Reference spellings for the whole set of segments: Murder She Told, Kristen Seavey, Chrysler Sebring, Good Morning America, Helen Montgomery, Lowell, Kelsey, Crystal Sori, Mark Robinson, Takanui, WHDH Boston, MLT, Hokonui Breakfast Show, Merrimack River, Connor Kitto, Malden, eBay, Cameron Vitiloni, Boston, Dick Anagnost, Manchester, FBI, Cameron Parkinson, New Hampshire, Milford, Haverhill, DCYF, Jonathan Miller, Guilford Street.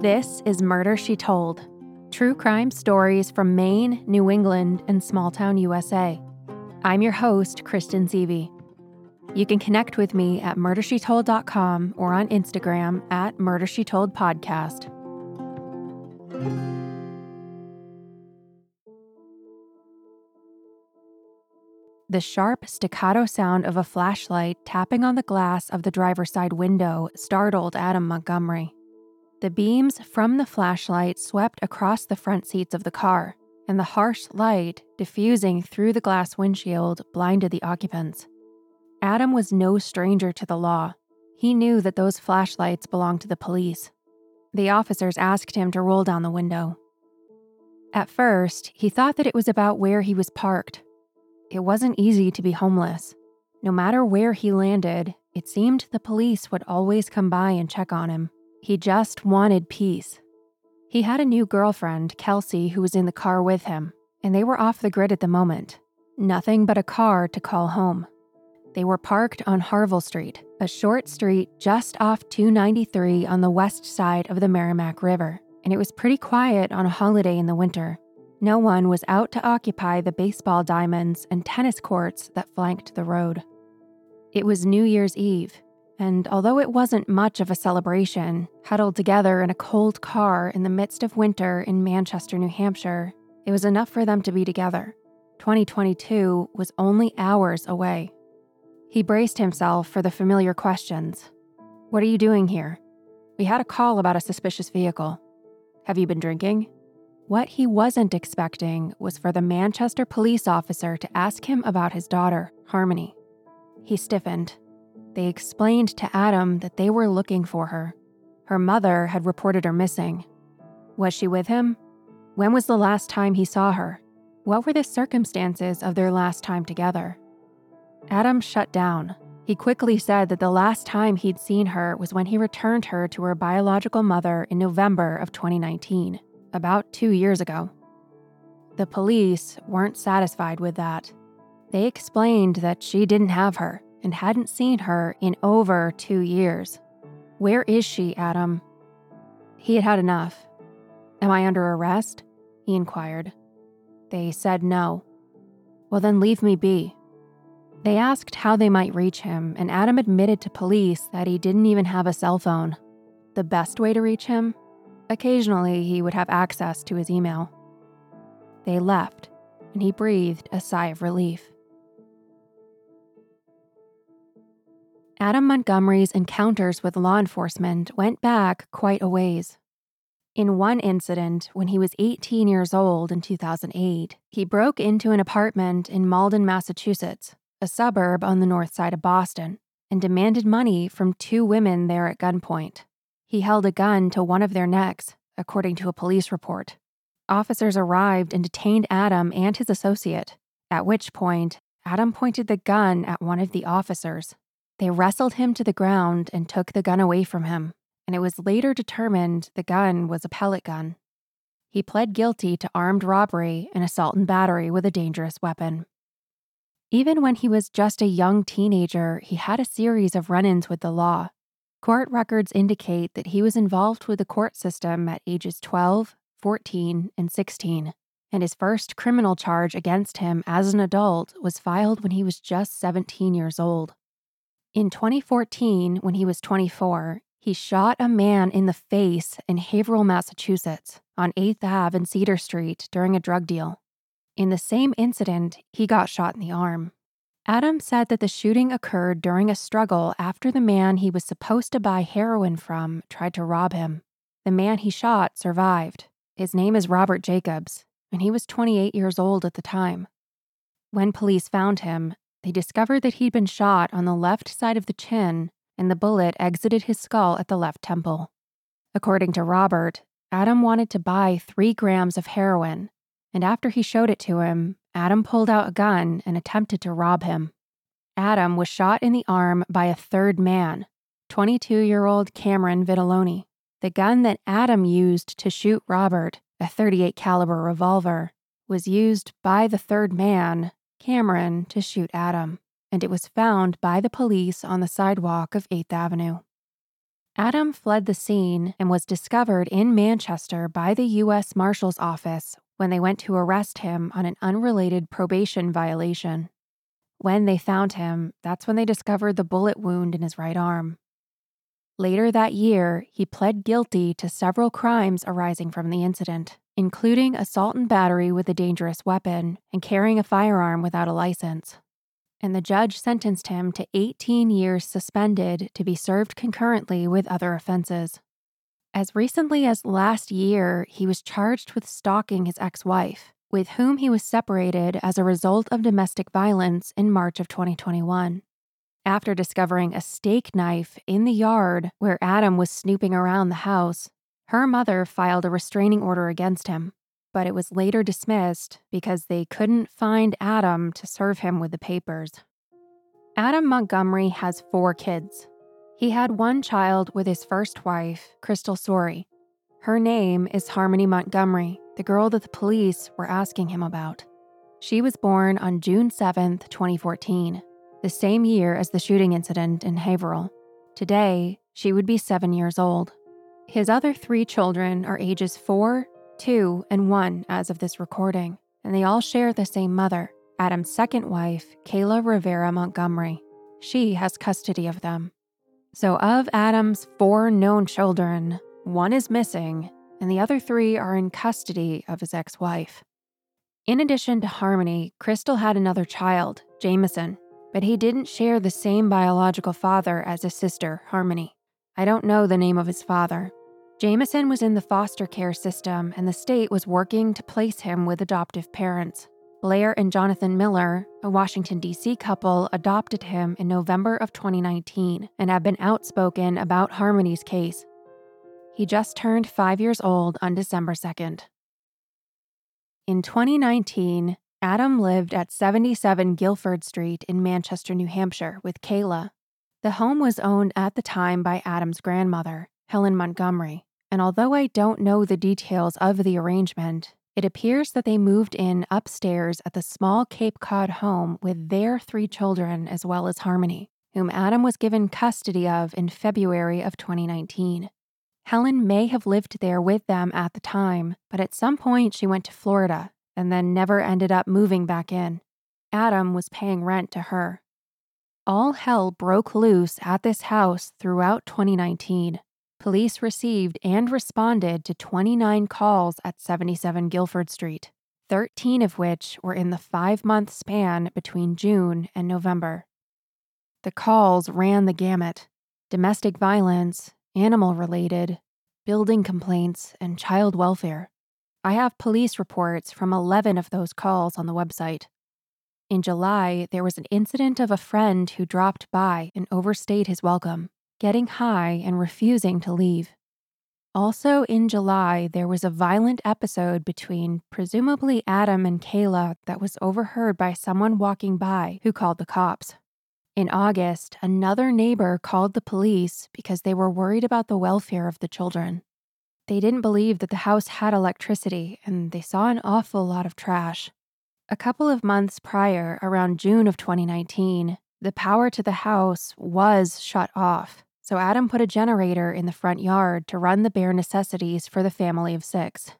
This is Murder She Told, true crime stories from Maine, New England, and small-town USA. I'm your host, Kristen Seavey. You can connect with me at murdershetold.com or on Instagram at murdershetoldpodcast. The sharp staccato sound of a flashlight tapping on the glass of the driver's side window startled Adam Montgomery. The beams from the flashlight swept across the front seats of the car, and the harsh light, diffusing through the glass windshield, blinded the occupants. Adam was no stranger to the law. He knew that those flashlights belonged to the police. The officers asked him to roll down the window. At first, he thought that it was about where he was parked. It wasn't easy to be homeless. No matter where he landed, it seemed the police would always come by and check on him. He just wanted peace. He had a new girlfriend, Kelsey, who was in the car with him, and they were off the grid at the moment. Nothing but a car to call home. They were parked on Haverhill Street, a short street just off 293 on the west side of the Merrimack River, and it was pretty quiet on a holiday in the winter. No one was out to occupy the baseball diamonds and tennis courts that flanked the road. It was New Year's Eve, and although it wasn't much of a celebration, huddled together in a cold car in the midst of winter in Manchester, New Hampshire, it was enough for them to be together. 2022 was only hours away. He braced himself for the familiar questions. What are you doing here? We had a call about a suspicious vehicle. Have you been drinking? What he wasn't expecting was for the Manchester police officer to ask him about his daughter, Harmony. He stiffened. They explained to Adam that they were looking for her. Her mother had reported her missing. Was she with him? When was the last time he saw her? What were the circumstances of their last time together? Adam shut down. He quickly said that the last time he'd seen her was when he returned her to her biological mother in November of 2019, about 2 years ago. The police weren't satisfied with that. They explained that she didn't have her and hadn't seen her in over 2 years. Where is she, Adam? He had had enough. Am I under arrest? He inquired. They said no. Well, then leave me be. They asked how they might reach him, and Adam admitted to police that he didn't even have a cell phone. The best way to reach him? Occasionally, he would have access to his email. They left, and he breathed a sigh of relief. Adam Montgomery's encounters with law enforcement went back quite a ways. In one incident, when he was 18 years old in 2008, he broke into an apartment in Malden, Massachusetts, a suburb on the north side of Boston, and demanded money from 2 women there at gunpoint. He held a gun to one of their necks, according to a police report. Officers arrived and detained Adam and his associate, at which point, Adam pointed the gun at one of the officers. They wrestled him to the ground and took the gun away from him, and it was later determined the gun was a pellet gun. He pled guilty to armed robbery and assault and battery with a dangerous weapon. Even when he was just a young teenager, he had a series of run-ins with the law. Court records indicate that he was involved with the court system at ages 12, 14, and 16, and his first criminal charge against him as an adult was filed when he was just 17 years old. In 2014, when he was 24, he shot a man in the face in Haverhill, Massachusetts, on 8th Ave and Cedar Street during a drug deal. In the same incident, he got shot in the arm. Adam said that the shooting occurred during a struggle after the man he was supposed to buy heroin from tried to rob him. The man he shot survived. His name is Robert Jacobs, and he was 28 years old at the time. When police found him, they discovered that he'd been shot on the left side of the chin and the bullet exited his skull at the left temple. According to Robert, Adam wanted to buy 3 grams of heroin, and after he showed it to him, Adam pulled out a gun and attempted to rob him. Adam was shot in the arm by a third man, 22-year-old Cameron Vitiloni. The gun that Adam used to shoot Robert, a .38 caliber revolver, was used by the third man, Cameron, to shoot Adam, and it was found by the police on the sidewalk of 8th Avenue. Adam fled the scene and was discovered in Manchester by the U.S. Marshal's Office when they went to arrest him on an unrelated probation violation. When they found him, that's when they discovered the bullet wound in his right arm. Later that year, he pled guilty to several crimes arising from the incident, including assault and battery with a dangerous weapon and carrying a firearm without a license. And the judge sentenced him to 18 years suspended to be served concurrently with other offenses. As recently as last year, he was charged with stalking his ex-wife, with whom he was separated as a result of domestic violence in March of 2021. After discovering a steak knife in the yard where Adam was snooping around the house, her mother filed a restraining order against him, but it was later dismissed because they couldn't find Adam to serve him with the papers. Adam Montgomery has 4 kids. He had one child with his first wife, Crystal Sori. Her name is Harmony Montgomery, the girl that the police were asking him about. She was born on June 7, 2014, the same year as the shooting incident in Haverhill. Today, she would be 7 years old. His other 3 children are ages 4, 2, and 1 as of this recording, and they all share the same mother, Adam's second wife, Kayla Rivera Montgomery. She has custody of them. So of Adam's 4 known children, 1 is missing, and the other 3 are in custody of his ex-wife. In addition to Harmony, Crystal had another child, Jameson, but he didn't share the same biological father as his sister, Harmony. I don't know the name of his father. Jameson was in the foster care system, and the state was working to place him with adoptive parents. Blair and Jonathan Miller, a Washington, D.C. couple, adopted him in November of 2019 and have been outspoken about Harmony's case. He just turned 5 years old on December 2nd. In 2019, Adam lived at 77 Guilford Street in Manchester, New Hampshire, with Kayla. The home was owned at the time by Adam's grandmother, Helen Montgomery, and although I don't know the details of the arrangement, it appears that they moved in upstairs at the small Cape Cod home with their 3 children as well as Harmony, whom Adam was given custody of in February of 2019. Helen may have lived there with them at the time, but at some point she went to Florida and then never ended up moving back in. Adam was paying rent to her. All hell broke loose at this house throughout 2019. Police received and responded to 29 calls at 77 Guilford Street, 13 of which were in the 5-month span between June and November. The calls ran the gamut: domestic violence, animal-related, building complaints, and child welfare. I have police reports from 11 of those calls on the website. In July, there was an incident of a friend who dropped by and overstayed his welcome, getting high and refusing to leave. Also in July, there was a violent episode between presumably Adam and Kayla that was overheard by someone walking by who called the cops. In August, another neighbor called the police because they were worried about the welfare of the children. They didn't believe that the house had electricity, and they saw an awful lot of trash. A couple of months prior, around June of 2019, the power to the house was shut off, so Adam put a generator in the front yard to run the bare necessities for the family of 6.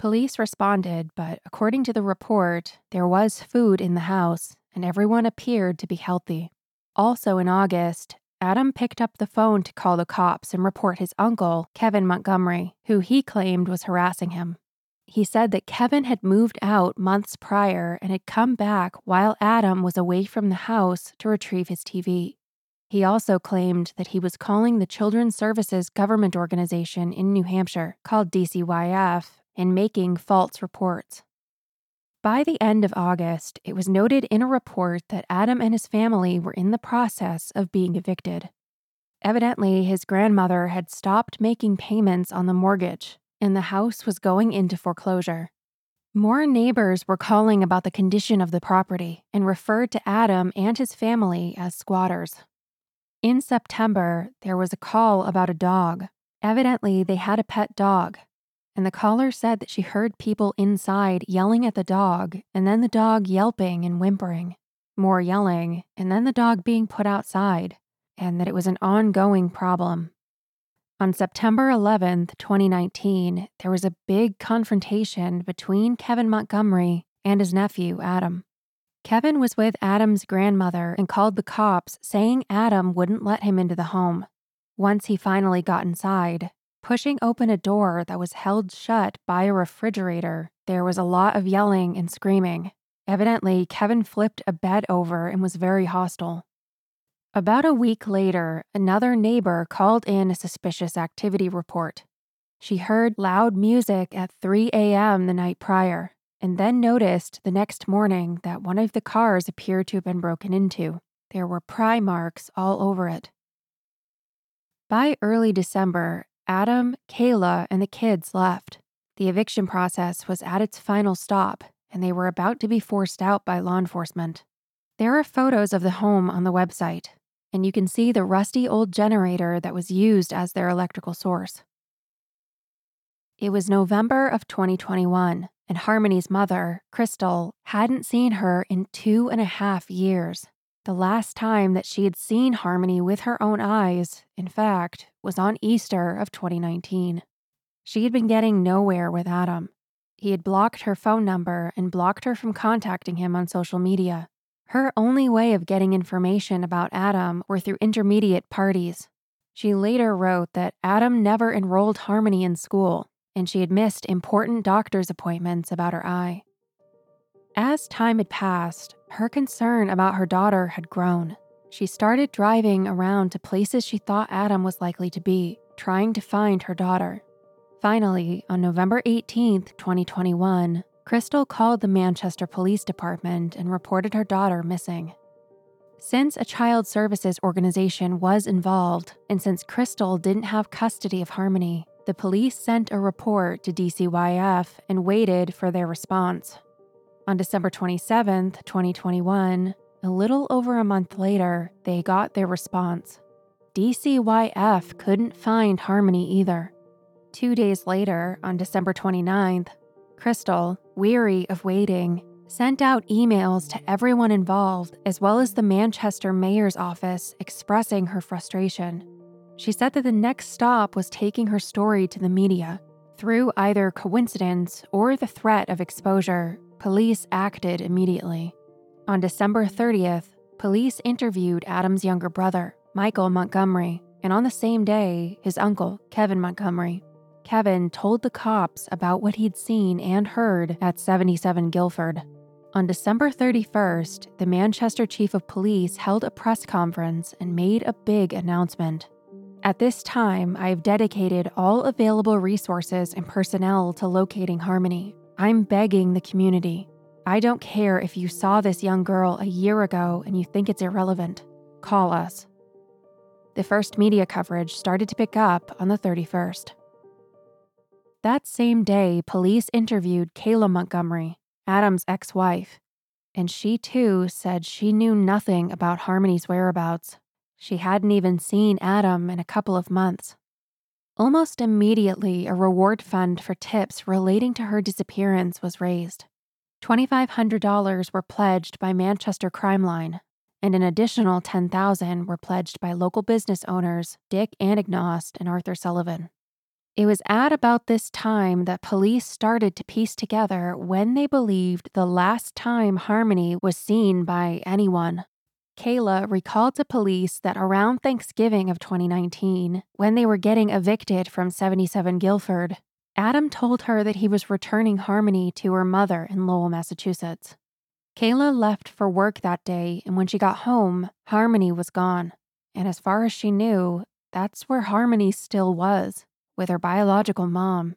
Police responded, but according to the report, there was food in the house, and everyone appeared to be healthy. Also in August, Adam picked up the phone to call the cops and report his uncle, Kevin Montgomery, who he claimed was harassing him. He said that Kevin had moved out months prior and had come back while Adam was away from the house to retrieve his TV. He also claimed that he was calling the Children's Services Government Organization in New Hampshire, called DCYF, and making false reports. By the end of August, it was noted in a report that Adam and his family were in the process of being evicted. Evidently, his grandmother had stopped making payments on the mortgage, and the house was going into foreclosure. More neighbors were calling about the condition of the property and referred to Adam and his family as squatters. In September, there was a call about a dog. Evidently, they had a pet dog, and the caller said that she heard people inside yelling at the dog, and then the dog yelping and whimpering. More yelling, and then the dog being put outside, and that it was an ongoing problem. On September 11th, 2019, there was a big confrontation between Kevin Montgomery and his nephew, Adam. Kevin was with Adam's grandmother and called the cops, saying Adam wouldn't let him into the home. Once he finally got inside, pushing open a door that was held shut by a refrigerator, there was a lot of yelling and screaming. Evidently, Kevin flipped a bed over and was very hostile. About a week later, another neighbor called in a suspicious activity report. She heard loud music at 3 a.m. the night prior, and then noticed the next morning that one of the cars appeared to have been broken into. There were pry marks all over it. By early December, Adam, Kayla, and the kids left. The eviction process was at its final stop, and they were about to be forced out by law enforcement. There are photos of the home on the website, and you can see the rusty old generator that was used as their electrical source. It was November of 2021, and Harmony's mother, Crystal, hadn't seen her in 2.5 years. The last time that she had seen Harmony with her own eyes, in fact, was on Easter of 2019. She had been getting nowhere with Adam. He had blocked her phone number and blocked her from contacting him on social media. Her only way of getting information about Adam were through intermediate parties. She later wrote that Adam never enrolled Harmony in school, and she had missed important doctor's appointments about her eye. As time had passed, her concern about her daughter had grown. She started driving around to places she thought Adam was likely to be, trying to find her daughter. Finally, on November 18th, 2021, Crystal called the Manchester Police Department and reported her daughter missing. Since a child services organization was involved, and since Crystal didn't have custody of Harmony, the police sent a report to DCYF and waited for their response. On December 27th, 2021, a little over a month later, they got their response. DCYF couldn't find Harmony either. 2 days later, on December 29th, Crystal, weary of waiting, sent out emails to everyone involved as well as the Manchester mayor's office expressing her frustration. She said that the next stop was taking her story to the media. Through either coincidence or the threat of exposure, police acted immediately. On December 30th, police interviewed Adam's younger brother, Michael Montgomery, and on the same day, his uncle, Kevin Montgomery. Kevin told the cops about what he'd seen and heard at 77 Guilford. On December 31st, the Manchester Chief of Police held a press conference and made a big announcement. At this time, I've dedicated all available resources and personnel to locating Harmony. I'm begging the community. I don't care if you saw this young girl a year ago and you think it's irrelevant. Call us. The first media coverage started to pick up on the 31st. That same day, police interviewed Kayla Montgomery, Adam's ex-wife, and she too said she knew nothing about Harmony's whereabouts. She hadn't even seen Adam in a couple of months. Almost immediately, a reward fund for tips relating to her disappearance was raised. $2,500 were pledged by Manchester Crimeline, and an additional $10,000 were pledged by local business owners Dick Anagnost and Arthur Sullivan. It was at about this time that police started to piece together when they believed the last time Harmony was seen by anyone. Kayla recalled to police that around Thanksgiving of 2019, when they were getting evicted from 77 Guilford, Adam told her that he was returning Harmony to her mother in Lowell, Massachusetts. Kayla left for work that day, and when she got home, Harmony was gone. And as far as she knew, that's where Harmony still was, with her biological mom.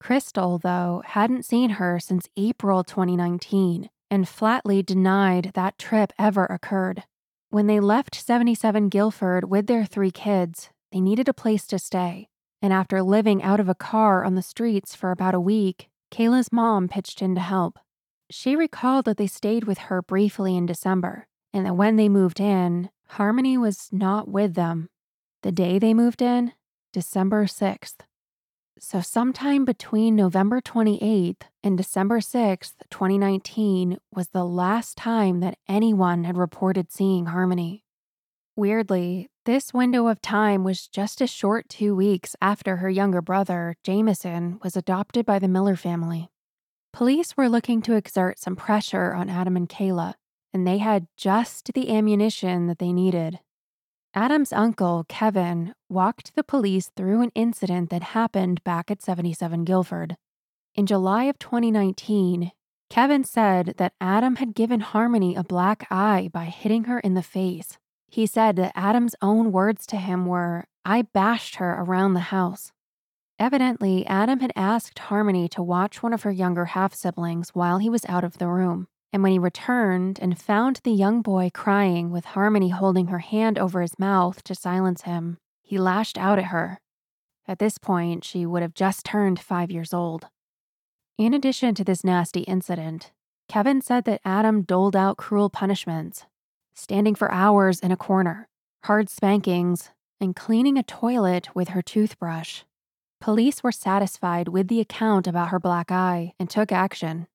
Crystal, though, hadn't seen her since April 2019 and flatly denied that trip ever occurred. When they left 77 Guilford with their 3 kids, they needed a place to stay. And after living out of a car on the streets for about a week, Kayla's mom pitched in to help. She recalled that they stayed with her briefly in December, and that when they moved in, Harmony was not with them. The day they moved in, December 6th. So sometime between November 28th and December 6th, 2019 was the last time that anyone had reported seeing Harmony. Weirdly, this window of time was just a short 2 weeks after her younger brother, Jameson, was adopted by the Miller family. Police were looking to exert some pressure on Adam and Kayla, and they had just the ammunition that they needed. Adam's uncle, Kevin, walked the police through an incident that happened back at 77 Guilford. In July of 2019, Kevin said that Adam had given Harmony a black eye by hitting her in the face. He said that Adam's own words to him were, "I bashed her around the house." Evidently, Adam had asked Harmony to watch one of her younger half-siblings while he was out of the room, and when he returned and found the young boy crying with Harmony holding her hand over his mouth to silence him, he lashed out at her. At this point, she would have just turned 5 years old. In addition to this nasty incident, Kevin said that Adam doled out cruel punishments, standing for hours in a corner, hard spankings, and cleaning a toilet with her toothbrush. Police were satisfied with the account about her black eye and took action.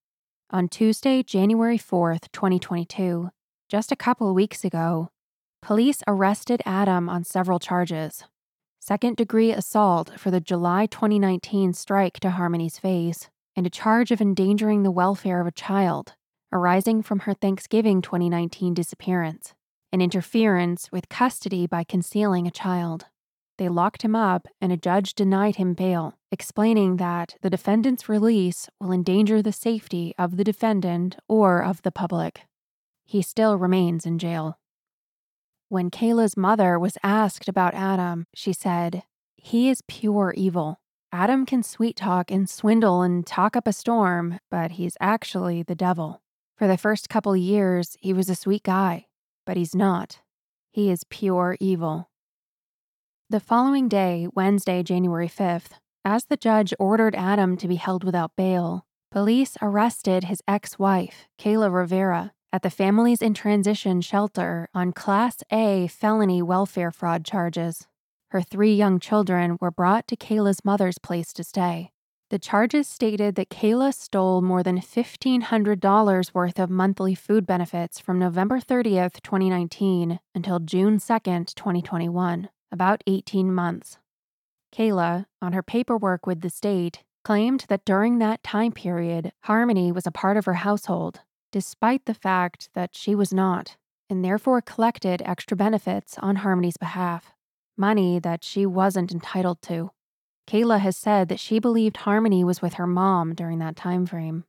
On Tuesday, January 4th, 2022, just a couple weeks ago, police arrested Adam on several charges. Second-degree assault for the July 2019 strike to Harmony's face and a charge of endangering the welfare of a child arising from her Thanksgiving 2019 disappearance, and interference with custody by concealing a child. They locked him up, and a judge denied him bail, explaining that the defendant's release will endanger the safety of the defendant or of the public. He still remains in jail. When Kayla's mother was asked about Adam, she said, "He is pure evil. Adam can sweet talk and swindle and talk up a storm, but he's actually the devil. For the first couple years, he was a sweet guy, but he's not. He is pure evil." The following day, Wednesday, January 5th, as the judge ordered Adam to be held without bail, police arrested his ex-wife, Kayla Rivera, at the Families in Transition shelter on Class A felony welfare fraud charges. Her 3 young children were brought to Kayla's mother's place to stay. The charges stated that Kayla stole more than $1,500 worth of monthly food benefits from November 30th, 2019 until June 2nd, 2021, about 18 months. Kayla, on her paperwork with the state, claimed that during that time period, Harmony was a part of her household, despite the fact that she was not, and therefore collected extra benefits on Harmony's behalf, money that she wasn't entitled to. Kayla has said that she believed Harmony was with her mom during that time frame.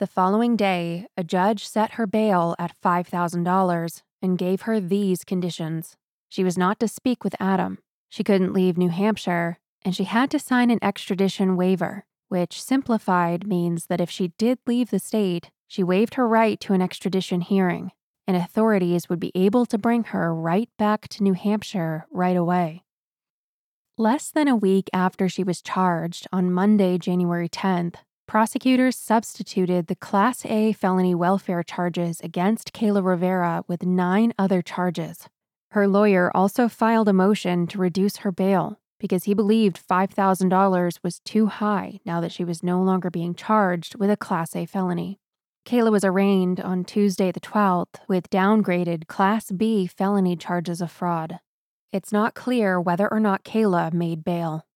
The following day, a judge set her bail at $5,000 and gave her these conditions. She was not to speak with Adam, she couldn't leave New Hampshire, and she had to sign an extradition waiver, which simplified means that if she did leave the state, she waived her right to an extradition hearing, and authorities would be able to bring her right back to New Hampshire right away. Less than a week after she was charged, on Monday, January 10th, prosecutors substituted the Class A felony welfare charges against Kayla Rivera with 9 other charges. Her lawyer also filed a motion to reduce her bail because he believed $5,000 was too high now that she was no longer being charged with a Class A felony. Kayla was arraigned on Tuesday the 12th with downgraded Class B felony charges of fraud. It's not clear whether or not Kayla made bail.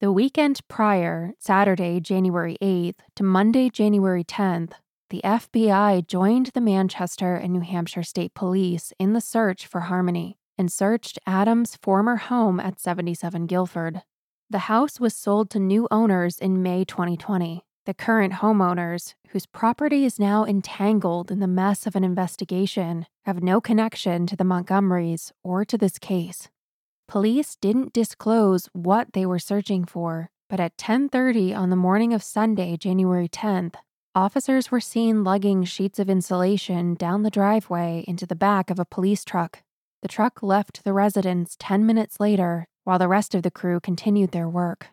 The weekend prior, Saturday, January 8th to Monday, January 10th, the FBI joined the Manchester and New Hampshire State Police in the search for Harmony and searched Adam's former home at 77 Guilford. The house was sold to new owners in May 2020. the current homeowners, whose property is now entangled in the mess of an investigation, have no connection to the Montgomerys or to this case. Police didn't disclose what they were searching for, but at 10:30 on the morning of Sunday, January 10th, officers were seen lugging sheets of insulation down the driveway into the back of a police truck. The truck left the residence 10 minutes later, while the rest of the crew continued their work.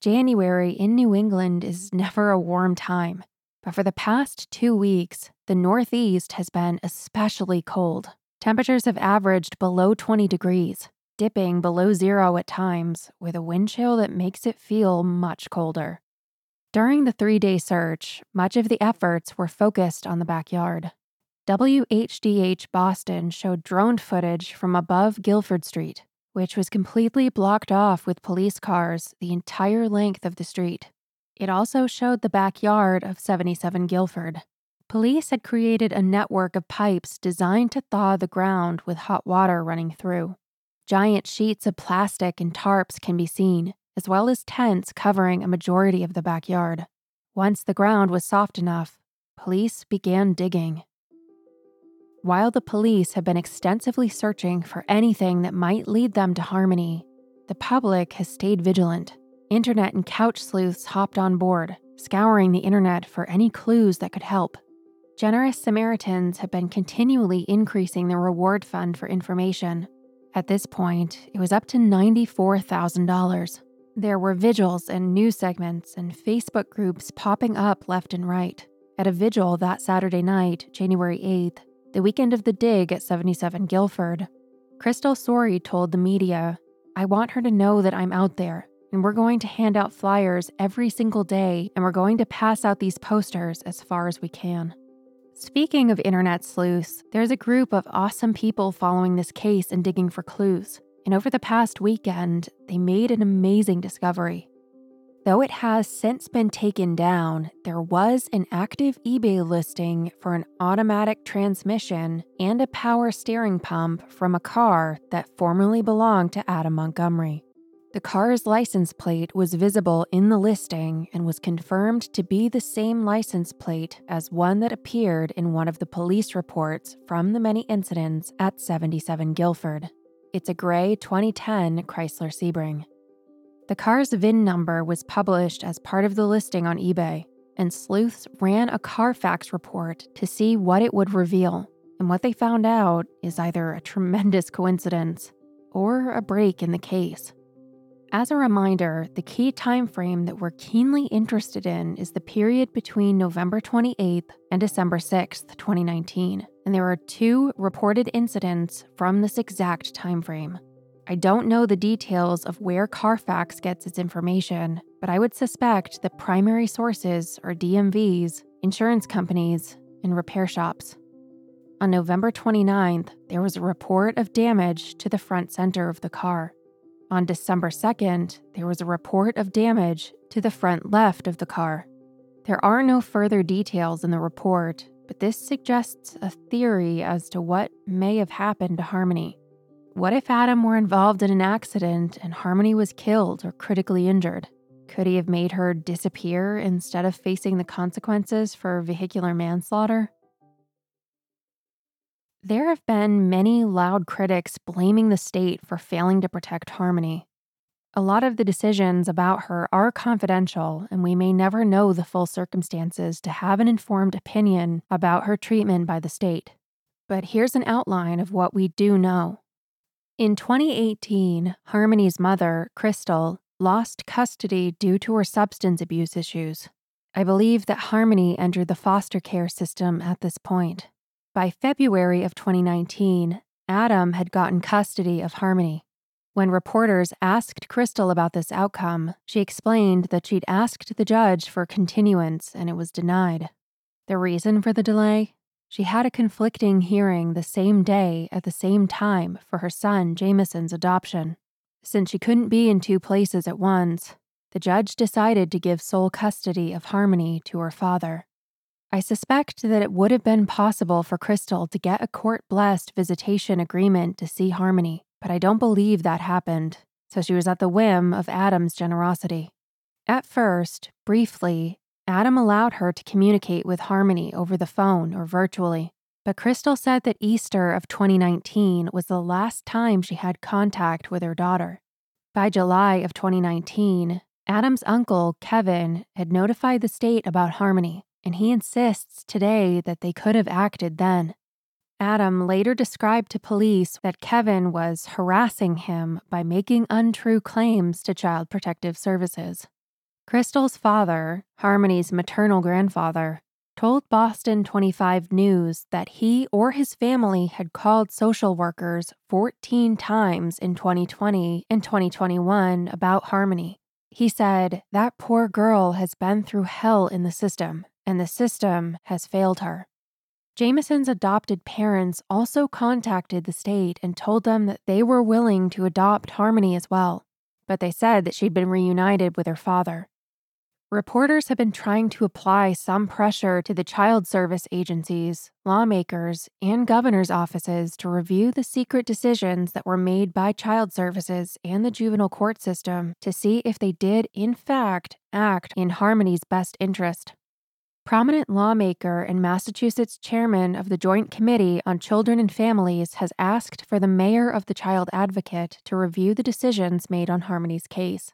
January in New England is never a warm time, but for the past 2 weeks, the Northeast has been especially cold. Temperatures have averaged below 20 degrees, dipping below zero at times, with a wind chill that makes it feel much colder. During the three-day search, much of the efforts were focused on the backyard. WHDH Boston showed drone footage from above Guilford Street, which was completely blocked off with police cars the entire length of the street. It also showed the backyard of 77 Guilford. Police had created a network of pipes designed to thaw the ground with hot water running through. Giant sheets of plastic and tarps can be seen, as well as tents covering a majority of the backyard. Once the ground was soft enough, police began digging. While the police have been extensively searching for anything that might lead them to Harmony, the public has stayed vigilant. Internet and couch sleuths hopped on board, scouring the internet for any clues that could help. Generous Samaritans have been continually increasing the reward fund for information. At this point, it was up to $94,000. There were vigils and news segments and Facebook groups popping up left and right. At a vigil that Saturday night, January 8th, the weekend of the dig at 77 Guilford, Crystal Sori told the media, "I want her to know that I'm out there, and we're going to hand out flyers every single day, and we're going to pass out these posters as far as we can." Speaking of internet sleuths, there's a group of awesome people following this case and digging for clues, and over the past weekend, they made an amazing discovery. Though it has since been taken down, there was an active eBay listing for an automatic transmission and a power steering pump from a car that formerly belonged to Adam Montgomery. The car's license plate was visible in the listing and was confirmed to be the same license plate as one that appeared in one of the police reports from the many incidents at 77 Guilford. It's a gray 2010 Chrysler Sebring. The car's VIN number was published as part of the listing on eBay, and sleuths ran a Carfax report to see what it would reveal, and what they found out is either a tremendous coincidence or a break in the case. As a reminder, the key time frame that we're keenly interested in is the period between November 28th and December 6th, 2019, and there are two reported incidents from this exact time frame. I don't know the details of where Carfax gets its information, but I would suspect that primary sources are DMVs, insurance companies, and repair shops. On November 29th, there was a report of damage to the front center of the car. On December 2nd, there was a report of damage to the front left of the car. There are no further details in the report, but this suggests a theory as to what may have happened to Harmony. What if Adam were involved in an accident and Harmony was killed or critically injured? Could he have made her disappear instead of facing the consequences for vehicular manslaughter? There have been many loud critics blaming the state for failing to protect Harmony. A lot of the decisions about her are confidential, and we may never know the full circumstances to have an informed opinion about her treatment by the state. But here's an outline of what we do know. In 2018, Harmony's mother, Crystal, lost custody due to her substance abuse issues. I believe that Harmony entered the foster care system at this point. By February of 2019, Adam had gotten custody of Harmony. When reporters asked Crystal about this outcome, she explained that she'd asked the judge for continuance and it was denied. The reason for the delay? She had a conflicting hearing the same day at the same time for her son Jameson's adoption. Since she couldn't be in two places at once, the judge decided to give sole custody of Harmony to her father. I suspect that it would have been possible for Crystal to get a court-blessed visitation agreement to see Harmony, but I don't believe that happened, so she was at the whim of Adam's generosity. At first, briefly, Adam allowed her to communicate with Harmony over the phone or virtually, but Crystal said that Easter of 2019 was the last time she had contact with her daughter. By July of 2019, Adam's uncle, Kevin, had notified the state about Harmony, and he insists today that they could have acted then. Adam later described to police that Kevin was harassing him by making untrue claims to Child Protective Services. Crystal's father, Harmony's maternal grandfather, told Boston 25 News that he or his family had called social workers 14 times in 2020 and 2021 about Harmony. He said, "That poor girl has been through hell in the system, and the system has failed her." Jameson's adopted parents also contacted the state and told them that they were willing to adopt Harmony as well, but they said that she'd been reunited with her father. Reporters have been trying to apply some pressure to the child service agencies, lawmakers, and governor's offices to review the secret decisions that were made by child services and the juvenile court system to see if they did, in fact, act in Harmony's best interest. Prominent lawmaker and Massachusetts chairman of the Joint Committee on Children and Families has asked for the mayor of the Child Advocate to review the decisions made on Harmony's case.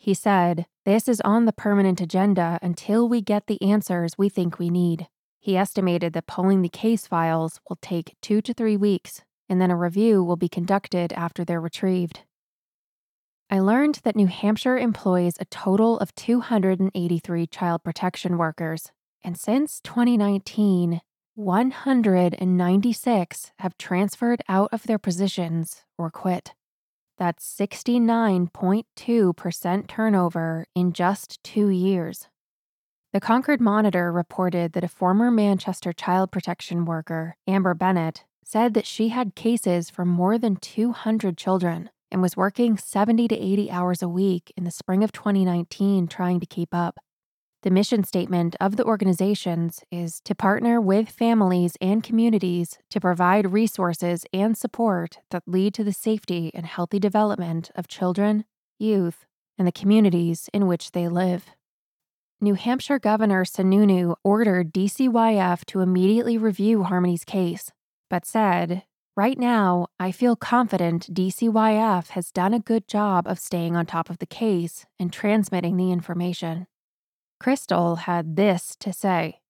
He said, "This is on the permanent agenda until we get the answers we think we need." He estimated that polling the case files will take 2 to 3 weeks, and then a review will be conducted after they're retrieved. I learned that New Hampshire employs a total of 283 child protection workers. And since 2019, 196 have transferred out of their positions or quit. That's 69.2% turnover in just 2 years. The Concord Monitor reported that a former Manchester child protection worker, Amber Bennett, said that she had cases for more than 200 children and was working 70 to 80 hours a week in the spring of 2019 trying to keep up. The mission statement of the organizations is to partner with families and communities to provide resources and support that lead to the safety and healthy development of children, youth, and the communities in which they live. New Hampshire Governor Sununu ordered DCYF to immediately review Harmony's case, but said, "Right now, I feel confident DCYF has done a good job of staying on top of the case and transmitting the information." Crystal had this to say,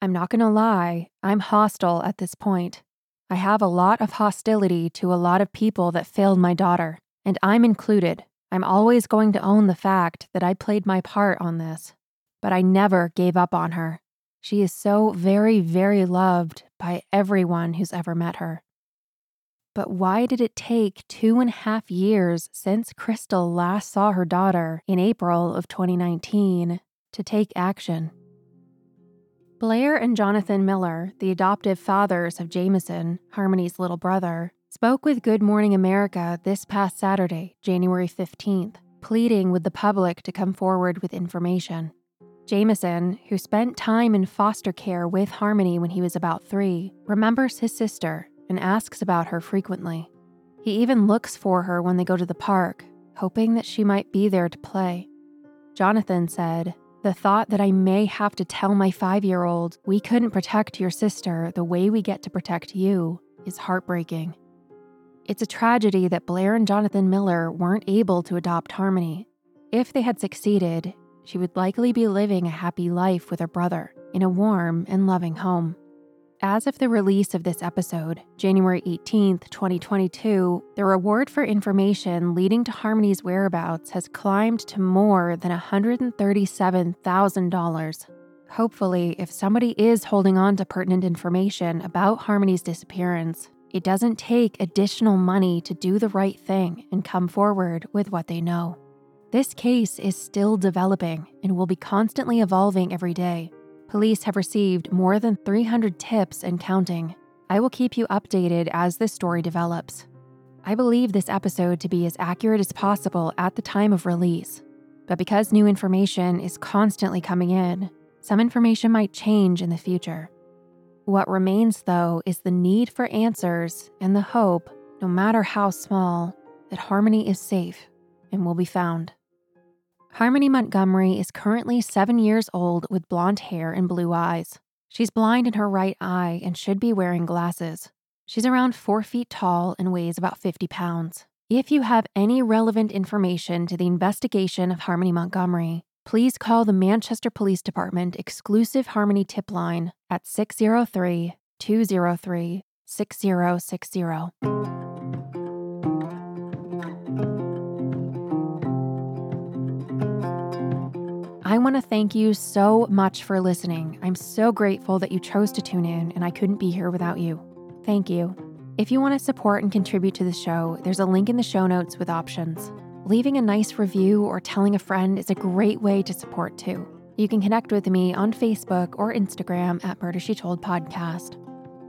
"I'm not going to lie, I'm hostile at this point. I have a lot of hostility to a lot of people that failed my daughter, and I'm included. I'm always going to own the fact that I played my part on this, but I never gave up on her. She is so very, very loved by everyone who's ever met her." But why did it take 2.5 years since Crystal last saw her daughter in April of 2019? To take action? Blair and Jonathan Miller, the adoptive fathers of Jameson, Harmony's little brother, spoke with Good Morning America this past Saturday, January 15th, pleading with the public to come forward with information. Jameson, who spent time in foster care with Harmony when he was about 3, remembers his sister and asks about her frequently. He even looks for her when they go to the park, hoping that she might be there to play. Jonathan said, "The thought that I may have to tell my 5-year-old, we couldn't protect your sister the way we get to protect you, is heartbreaking." It's a tragedy that Blair and Jonathan Miller weren't able to adopt Harmony. If they had succeeded, she would likely be living a happy life with her brother in a warm and loving home. As of the release of this episode, January 18th, 2022, the reward for information leading to Harmony's whereabouts has climbed to more than $137,000. Hopefully, if somebody is holding on to pertinent information about Harmony's disappearance, it doesn't take additional money to do the right thing and come forward with what they know. This case is still developing and will be constantly evolving every day. Police have received more than 300 tips and counting. I will keep you updated as this story develops. I believe this episode to be as accurate as possible at the time of release, but because new information is constantly coming in, some information might change in the future. What remains, though, is the need for answers and the hope, no matter how small, that Harmony is safe and will be found. Harmony Montgomery is currently 7 years old with blonde hair and blue eyes. She's blind in her right eye and should be wearing glasses. She's around 4 feet tall and weighs about 50 pounds. If you have any relevant information to the investigation of Harmony Montgomery, please call the Manchester Police Department exclusive Harmony tip line at 603-203-6060. I want to thank you so much for listening. I'm so grateful that you chose to tune in, and I couldn't be here without you. Thank you. If you want to support and contribute to the show, there's a link in the show notes with options. Leaving a nice review or telling a friend is a great way to support too. You can connect with me on Facebook or Instagram at Murder She Told Podcast.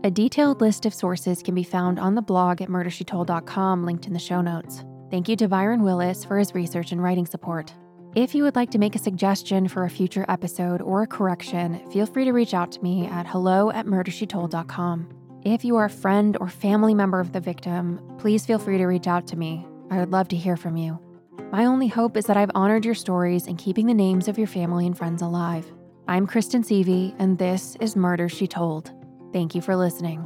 A detailed list of sources can be found on the blog at murdershetold.com, linked in the show notes. Thank you to Byron Willis for his research and writing support. If you would like to make a suggestion for a future episode or a correction, feel free to reach out to me at hello@murdershetold.com. If you are a friend or family member of the victim, please feel free to reach out to me. I would love to hear from you. My only hope is that I've honored your stories and keeping the names of your family and friends alive. I'm Kristen Seavey, and this is Murder She Told. Thank you for listening.